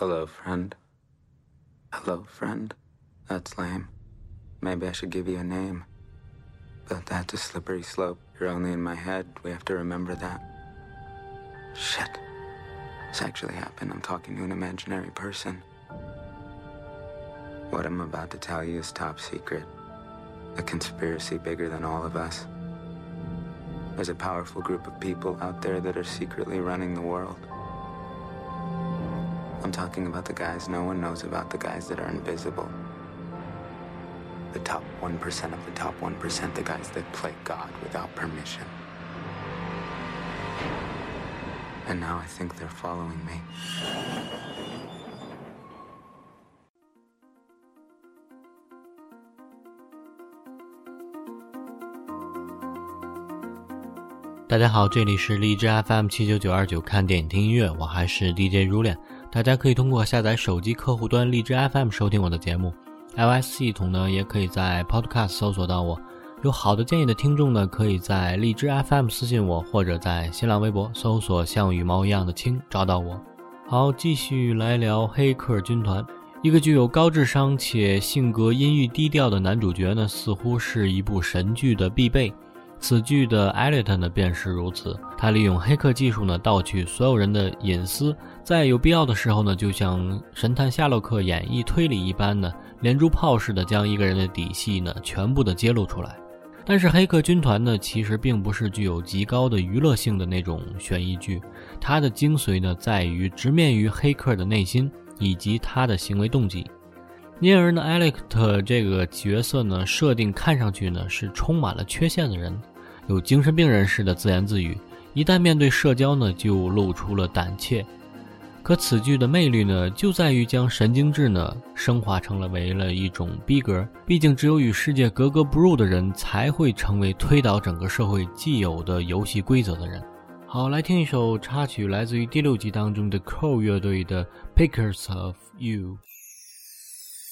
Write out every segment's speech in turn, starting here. Hello, friend. Hello, friend. That's lame. Maybe I should give you a name. But that's a slippery slope. You're only in my head. We have to remember that. Shit. This actually happened. I'm talking to an imaginary person. What I'm about to tell you is top secret. A conspiracy bigger than all of us. There's a powerful group of people out there that are secretly running the world. I'm talking about the guys no one knows about, the guys that are invisible. The top 1% of the top 1%, the guys that play God without permission. And now I think they're following me.大家好，这里是荔枝 FM79929 看电影听音乐，我还是 DJ 如恋。大家可以通过下载手机客户端荔枝 FM 收听我的节目， iOS 系统呢也可以在 Podcast 搜索到我。有好的建议的听众呢，可以在荔枝 FM 私信我，或者在新浪微博搜索像羽毛一样的青找到我。好，继续来聊黑客军团。一个具有高智商且性格阴郁低调的男主角呢，似乎是一部神剧的必备。此剧的 Elliot 呢便是如此，他利用黑客技术呢盗取所有人的隐私，在有必要的时候呢，就像神探夏洛克演绎推理一般呢，连珠炮似的将一个人的底细呢全部的揭露出来。但是黑客军团呢其实并不是具有极高的娱乐性的那种悬疑剧，它的精髓呢在于直面于黑客的内心以及他的行为动机。因而呢 Elliot 这个角色呢设定看上去呢是充满了缺陷的人，有精神病人似的自言自语，一旦面对社交呢就露出了胆怯。可此剧的魅力呢就在于将神经质呢升华成了为了一种逼格，毕竟只有与世界格格不入的人才会成为推倒整个社会既有的游戏规则的人。好，来听一首插曲，来自于第6集当中的 The Cure 乐队的 Pictures of You。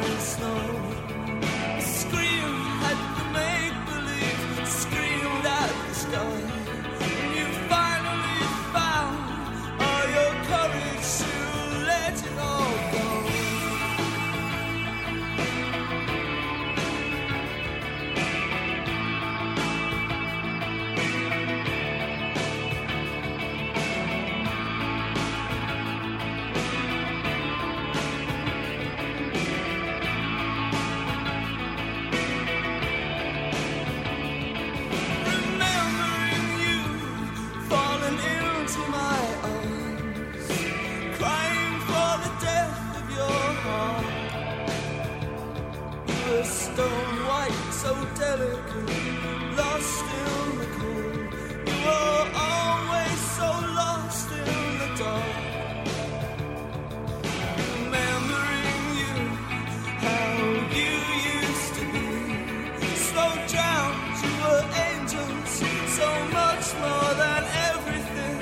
very slow. Scream at the make-believe, screamed at the sky. And you finally found all your courage to let it all go. Stone white, so delicate, lost in the cold. You were always so lost in the dark. Remembering you, how you used to be. Slow drowned, you were angels, so much more than everything.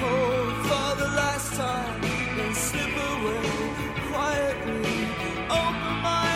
Hold for the last time, then slip away quietly. Open my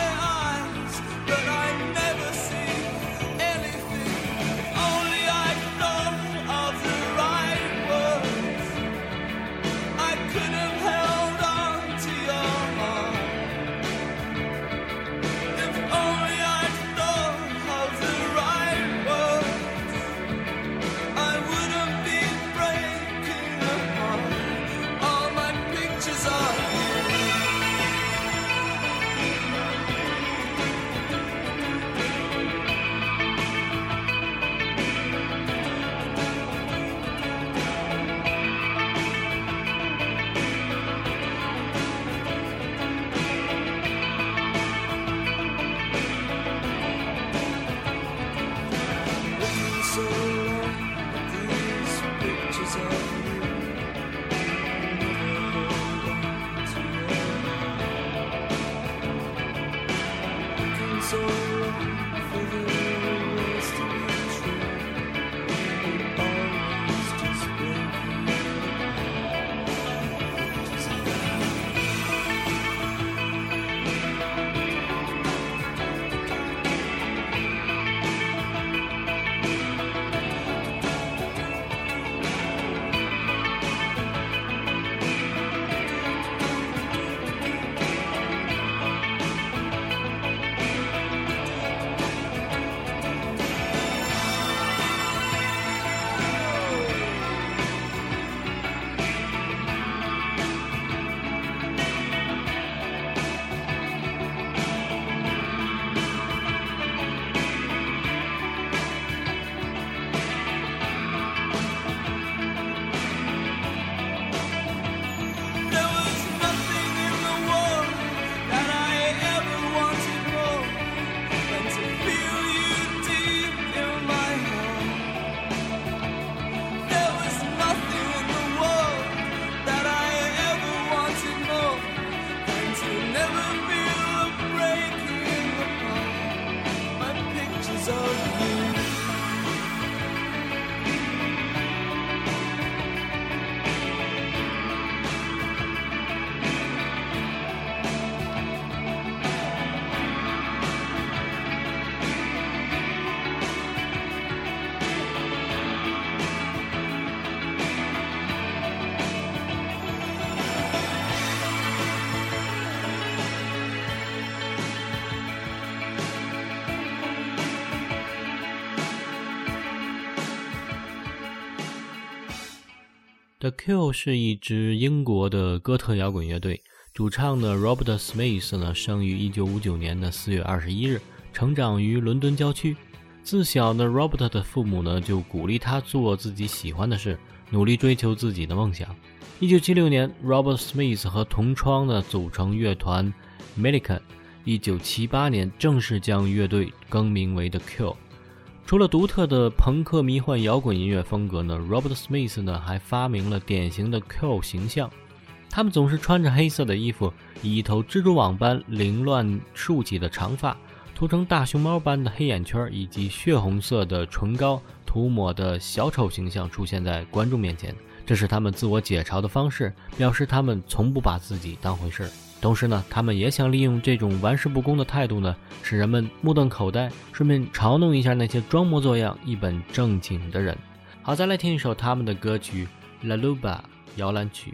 The Cure 是一支英国的哥特摇滚乐队，主唱的 Robert Smith 呢，生于1959年的4月21日，成长于伦敦郊区。自小呢 Robert 的父母呢就鼓励他做自己喜欢的事，努力追求自己的梦想。1976年 Robert Smith 和同窗呢组成乐团 Millican， 1978年正式将乐队更名为 The Cure。除了独特的朋克迷幻摇滚音乐风格呢 ，Robert Smith 呢还发明了典型的 Cure 形象。他们总是穿着黑色的衣服，以一头蜘蛛网般凌乱竖起的长发，涂成大熊猫般的黑眼圈，以及血红色的唇膏涂抹的小丑形象出现在观众面前。这是他们自我解嘲的方式，表示他们从不把自己当回事。同时呢，他们也想利用这种玩世不恭的态度呢，使人们目瞪口呆，顺便嘲弄一下那些装模作样一本正经的人。好，再来听一首他们的歌曲《La Luba》摇篮曲。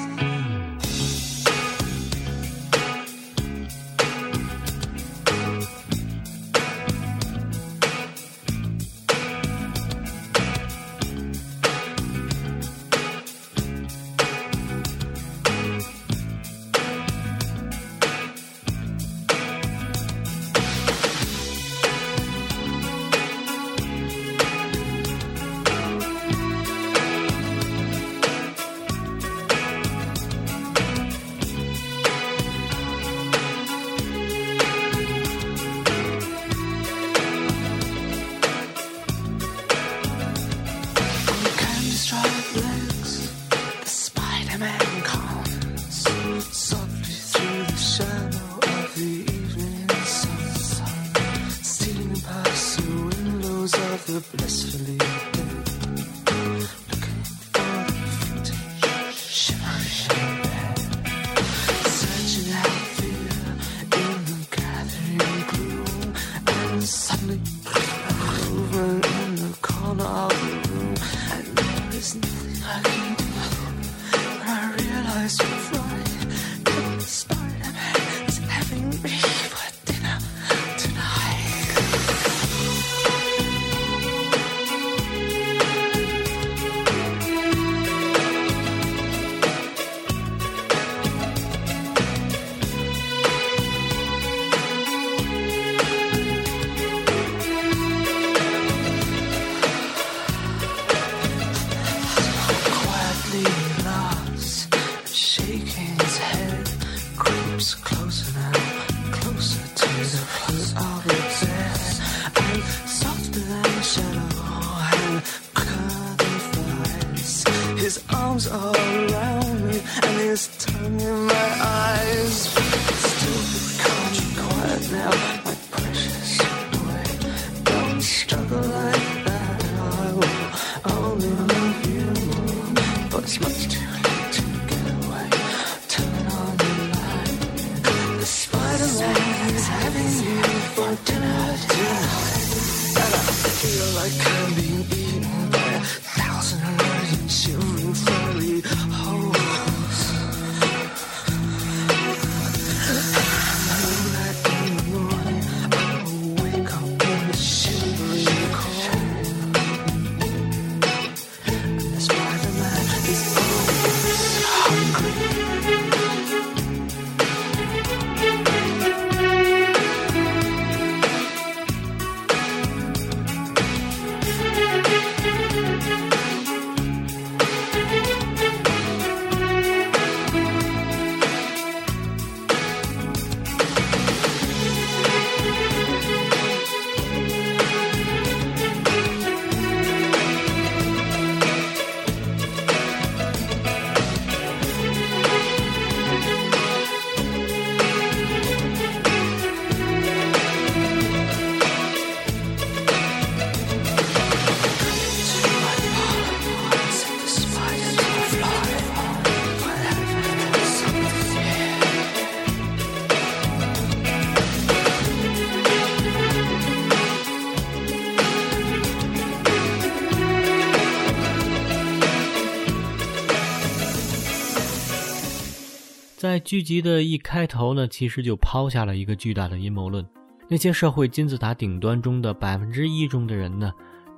在剧集的一开头呢，其实就抛下了一个巨大的阴谋论，那些社会金字塔顶端中的 1% 中的人呢，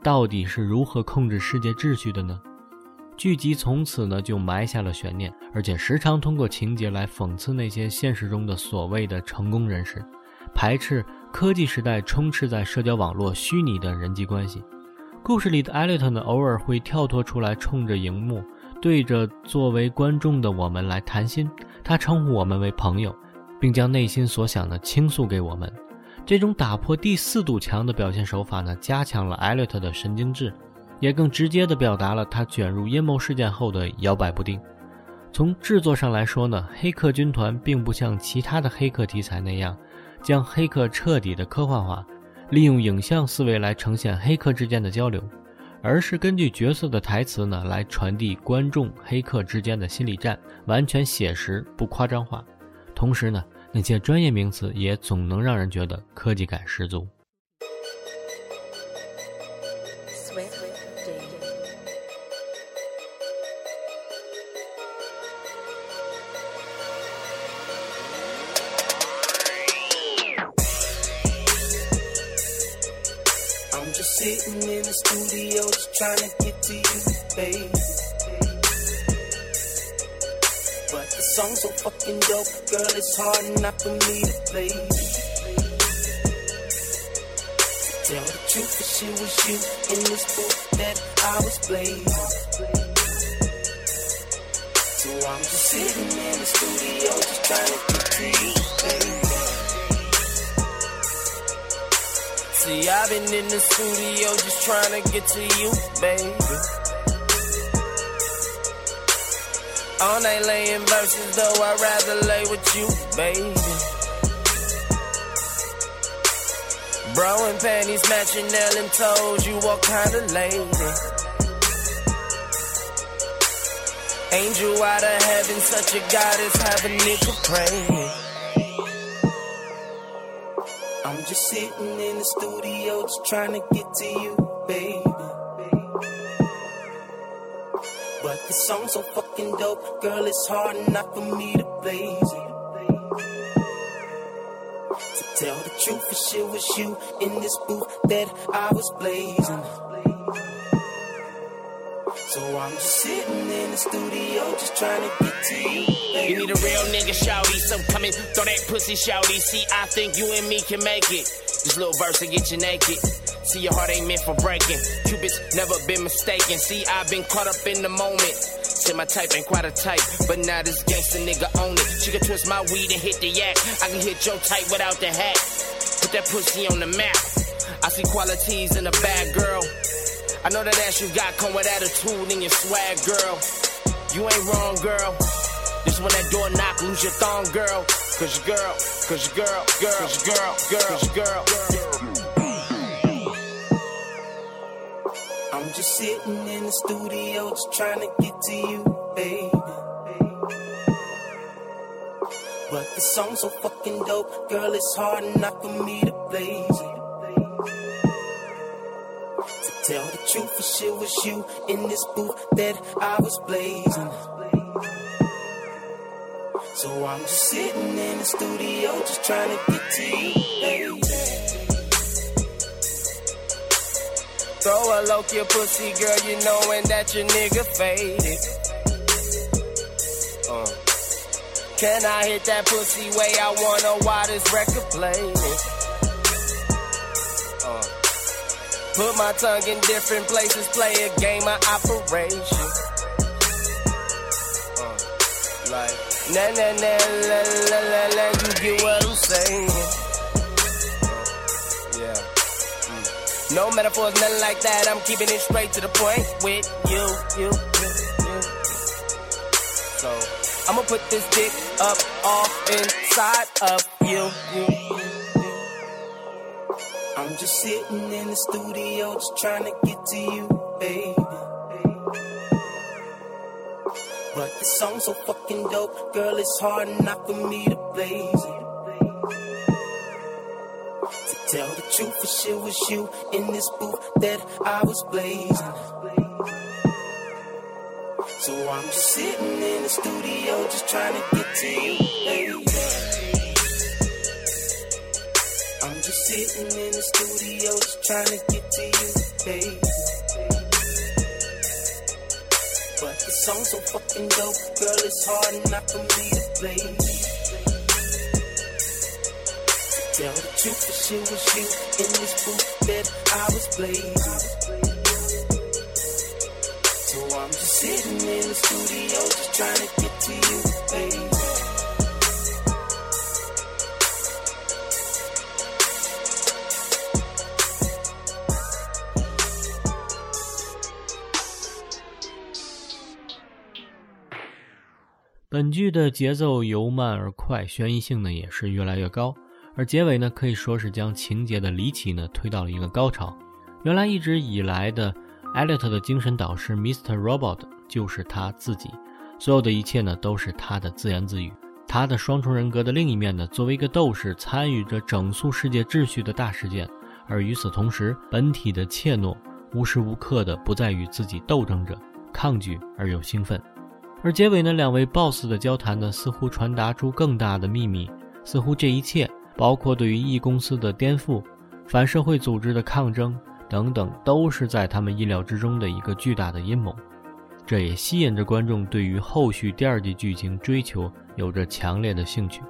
到底是如何控制世界秩序的呢？剧集从此呢就埋下了悬念，而且时常通过情节来讽刺那些现实中的所谓的成功人士，排斥科技时代充斥在社交网络虚拟的人际关系。故事里的 Elliot 呢，偶尔会跳脱出来，冲着荧幕对着作为观众的我们来谈心，他称呼我们为朋友，并将内心所想的倾诉给我们。这种打破第4堵墙的表现手法呢，加强了 Elliot 的神经质，也更直接地表达了他卷入阴谋事件后的摇摆不定。从制作上来说呢，黑客军团并不像其他的黑客题材那样将黑客彻底的科幻化，利用影像思维来呈现黑客之间的交流，而是根据角色的台词呢来传递观众黑客之间的心理战，完全写实不夸张化。同时呢，那些专业名词也总能让人觉得科技感十足。Sitting in the studio just trying to get to you, baby. But the song's so fucking dope, girl, it's hard not for me to play. To tell the truth, that she was you in this book that I was playing. So I'm just sitting in the studio just trying to get to you, baby.See, I've been in the studio just trying to get to you, baby. All night laying verses, though I'd rather lay with you, baby. Bro and panties matching nail and toes, you all kinda lady. Angel out of heaven, such a goddess, have a nigga praying.I'm just sitting in the studio just trying to get to you, baby. But the song's so fucking dope, girl, it's hard not for me to blaze it. To tell the truth, for sure was you in this booth that I was blazing. So I'm just sitting in the studio just trying to get to you.You need a real nigga, shouty, so come in, throw that pussy, shouty. See, I think you and me can make it. This little verse will get you naked. See, your heart ain't meant for breaking. Cupid's never been mistaken. See, I've been caught up in the moment. Said my type ain't quite a type, but now this gangster nigga own it. She can twist my weed and hit the yak. I can hit your type without the hat. Put that pussy on the map. I see qualities in a bad girl. I know that ass you got come with attitude and your swag, girl. You ain't wrong, girl.Just when that door knock, lose your thong, girl. Cause your girl, cause your girl, girl, cause your girl, girl, cause your girl, girl. I'm just sitting in the studio just trying to get to you, baby. But the song's so fucking dope, girl, it's hard not for me to blaze it. To tell the truth, for sure was you in this booth that I was blazing.So I'm just sitting in the studio just trying to get to you, baby. Throw a look your pussy, girl, you knowin' that your nigga faded. Can I hit that pussy way I wanna while this record playin'? Put my tongue in different places, play a game of operation. Like...Na na na la la la la, you get what I'm saying? Yeah. No metaphors, nothing like that. I'm keeping it straight to the point with you. So I'ma put this dick up all inside of you. I'm just sitting in the studio, just trying to get to you, baby.But the song's so fucking dope, girl, it's hard not for me to blaze it. To tell the truth, for sure was you in this booth that I was blazing. So I'm just sitting in the studio just trying to get to you, baby. I'm just sitting in the studio just trying to get to you, baby.The song's so fucking dope, girl, it's hard not for me to play. Tell the truth, the shit was you in this booth that I was blazing. So I'm just sitting in the studio just trying to get to you, baby. 本剧的节奏由慢而快，悬疑性呢也是越来越高，而结尾呢可以说是将情节的离奇呢推到了一个高潮。原来一直以来的 Elliot 的精神导师 Mr. Robot 就是他自己，所有的一切呢都是他的自言自语。他的双重人格的另一面呢，作为一个斗士参与着整肃世界秩序的大事件，而与此同时，本体的怯懦无时无刻的不再与自己斗争着，抗拒而又兴奋。而结尾呢，两位 boss 的交谈呢，似乎传达出更大的秘密，似乎这一切，包括对于异公司的颠覆、反社会组织的抗争等等，都是在他们意料之中的一个巨大的阴谋。这也吸引着观众对于后续第二季剧情追求有着强烈的兴趣。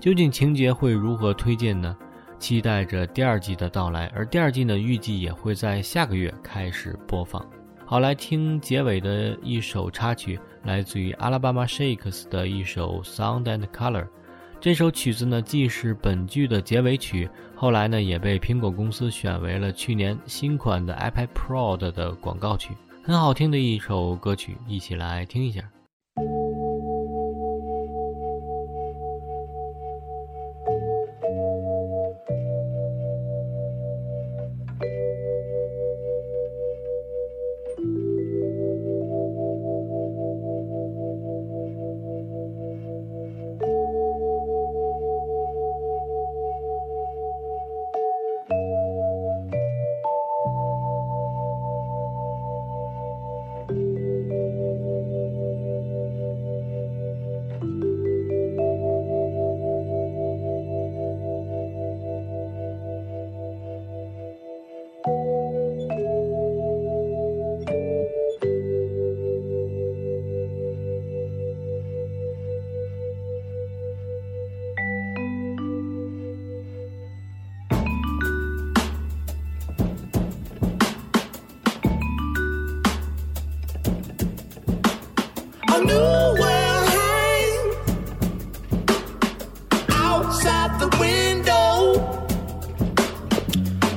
究竟情节会如何推进呢？期待着第二季的到来，而第二季呢，预计也会在下个月开始播放。好，来听结尾的一首插曲，来自于 Alabama Shakes 的一首 Sound and Color。 这首曲子呢，既是本剧的结尾曲，后来呢也被苹果公司选为了去年新款的 iPad Pro 的广告曲，很好听的一首歌曲，一起来听一下。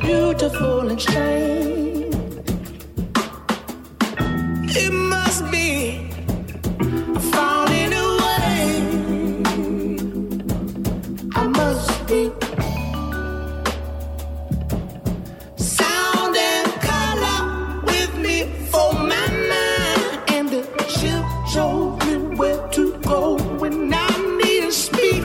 Beautiful and shiny, it must be falling away. I must be sound and color with me for my mind, and she'll show me where to go when I need to speak.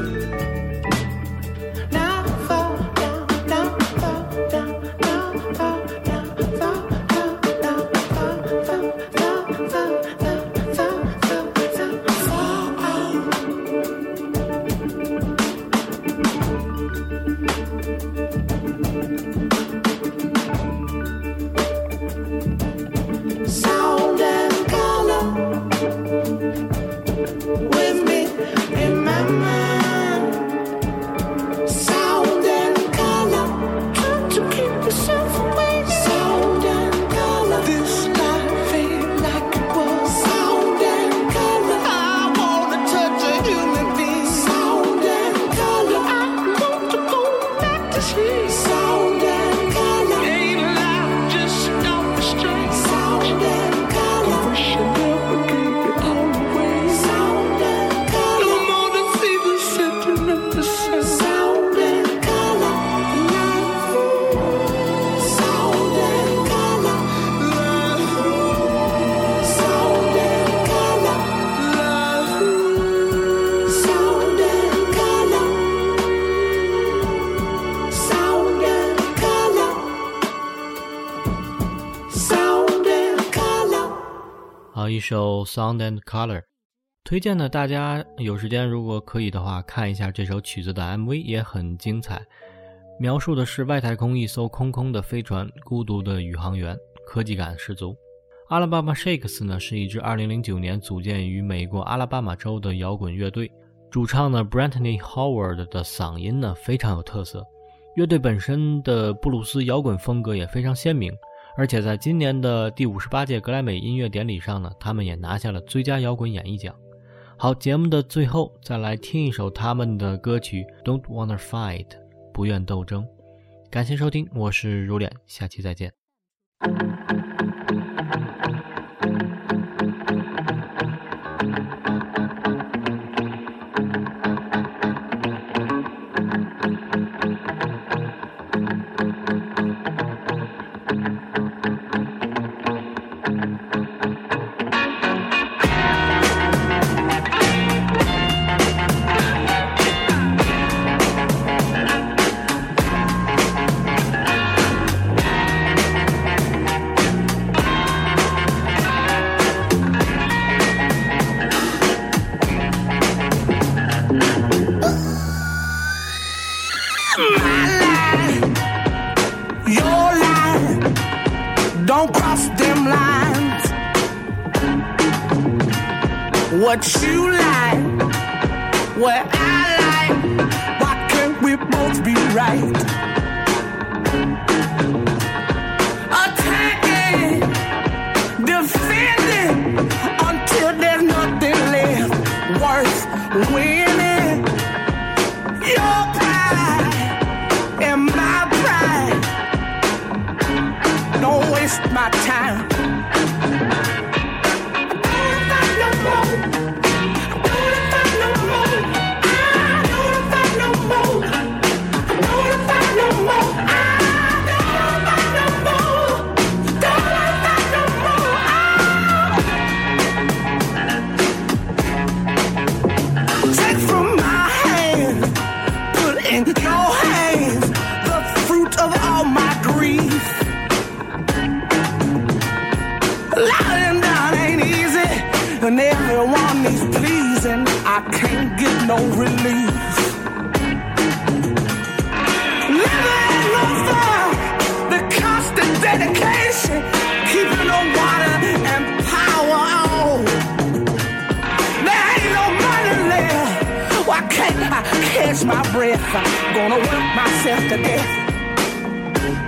Sound and Color， 推荐呢大家有时间如果可以的话看一下这首曲子的 MV， 也很精彩，描述的是外太空一艘空空的飞船，孤独的宇航员，科技感十足。 Alabama Shakes 呢是一支2009年组建于美国阿拉巴马州的摇滚乐队，主唱呢 Brittany Howard 的嗓音呢非常有特色，乐队本身的布鲁斯摇滚风格也非常鲜明，而且在今年的第58届格莱美音乐典礼上呢，他们也拿下了最佳摇滚演艺奖。好，节目的最后再来听一首他们的歌曲 Don't Wanna Fight， 不愿斗争。感谢收听，我是如脸，下期再见。my line, your line. Don't cross them lines. What you like, what I like. Why can't we both be right? Attacking, defending, until there's nothing left worth winning. Your pride and my pride. Don't waste my time. And everyone is pleasing, I can't get no relief. Living no fun, the constant dedication, keeping the water and power on. There ain't no money left, why can't I catch my breath? I'm gonna work myself to death.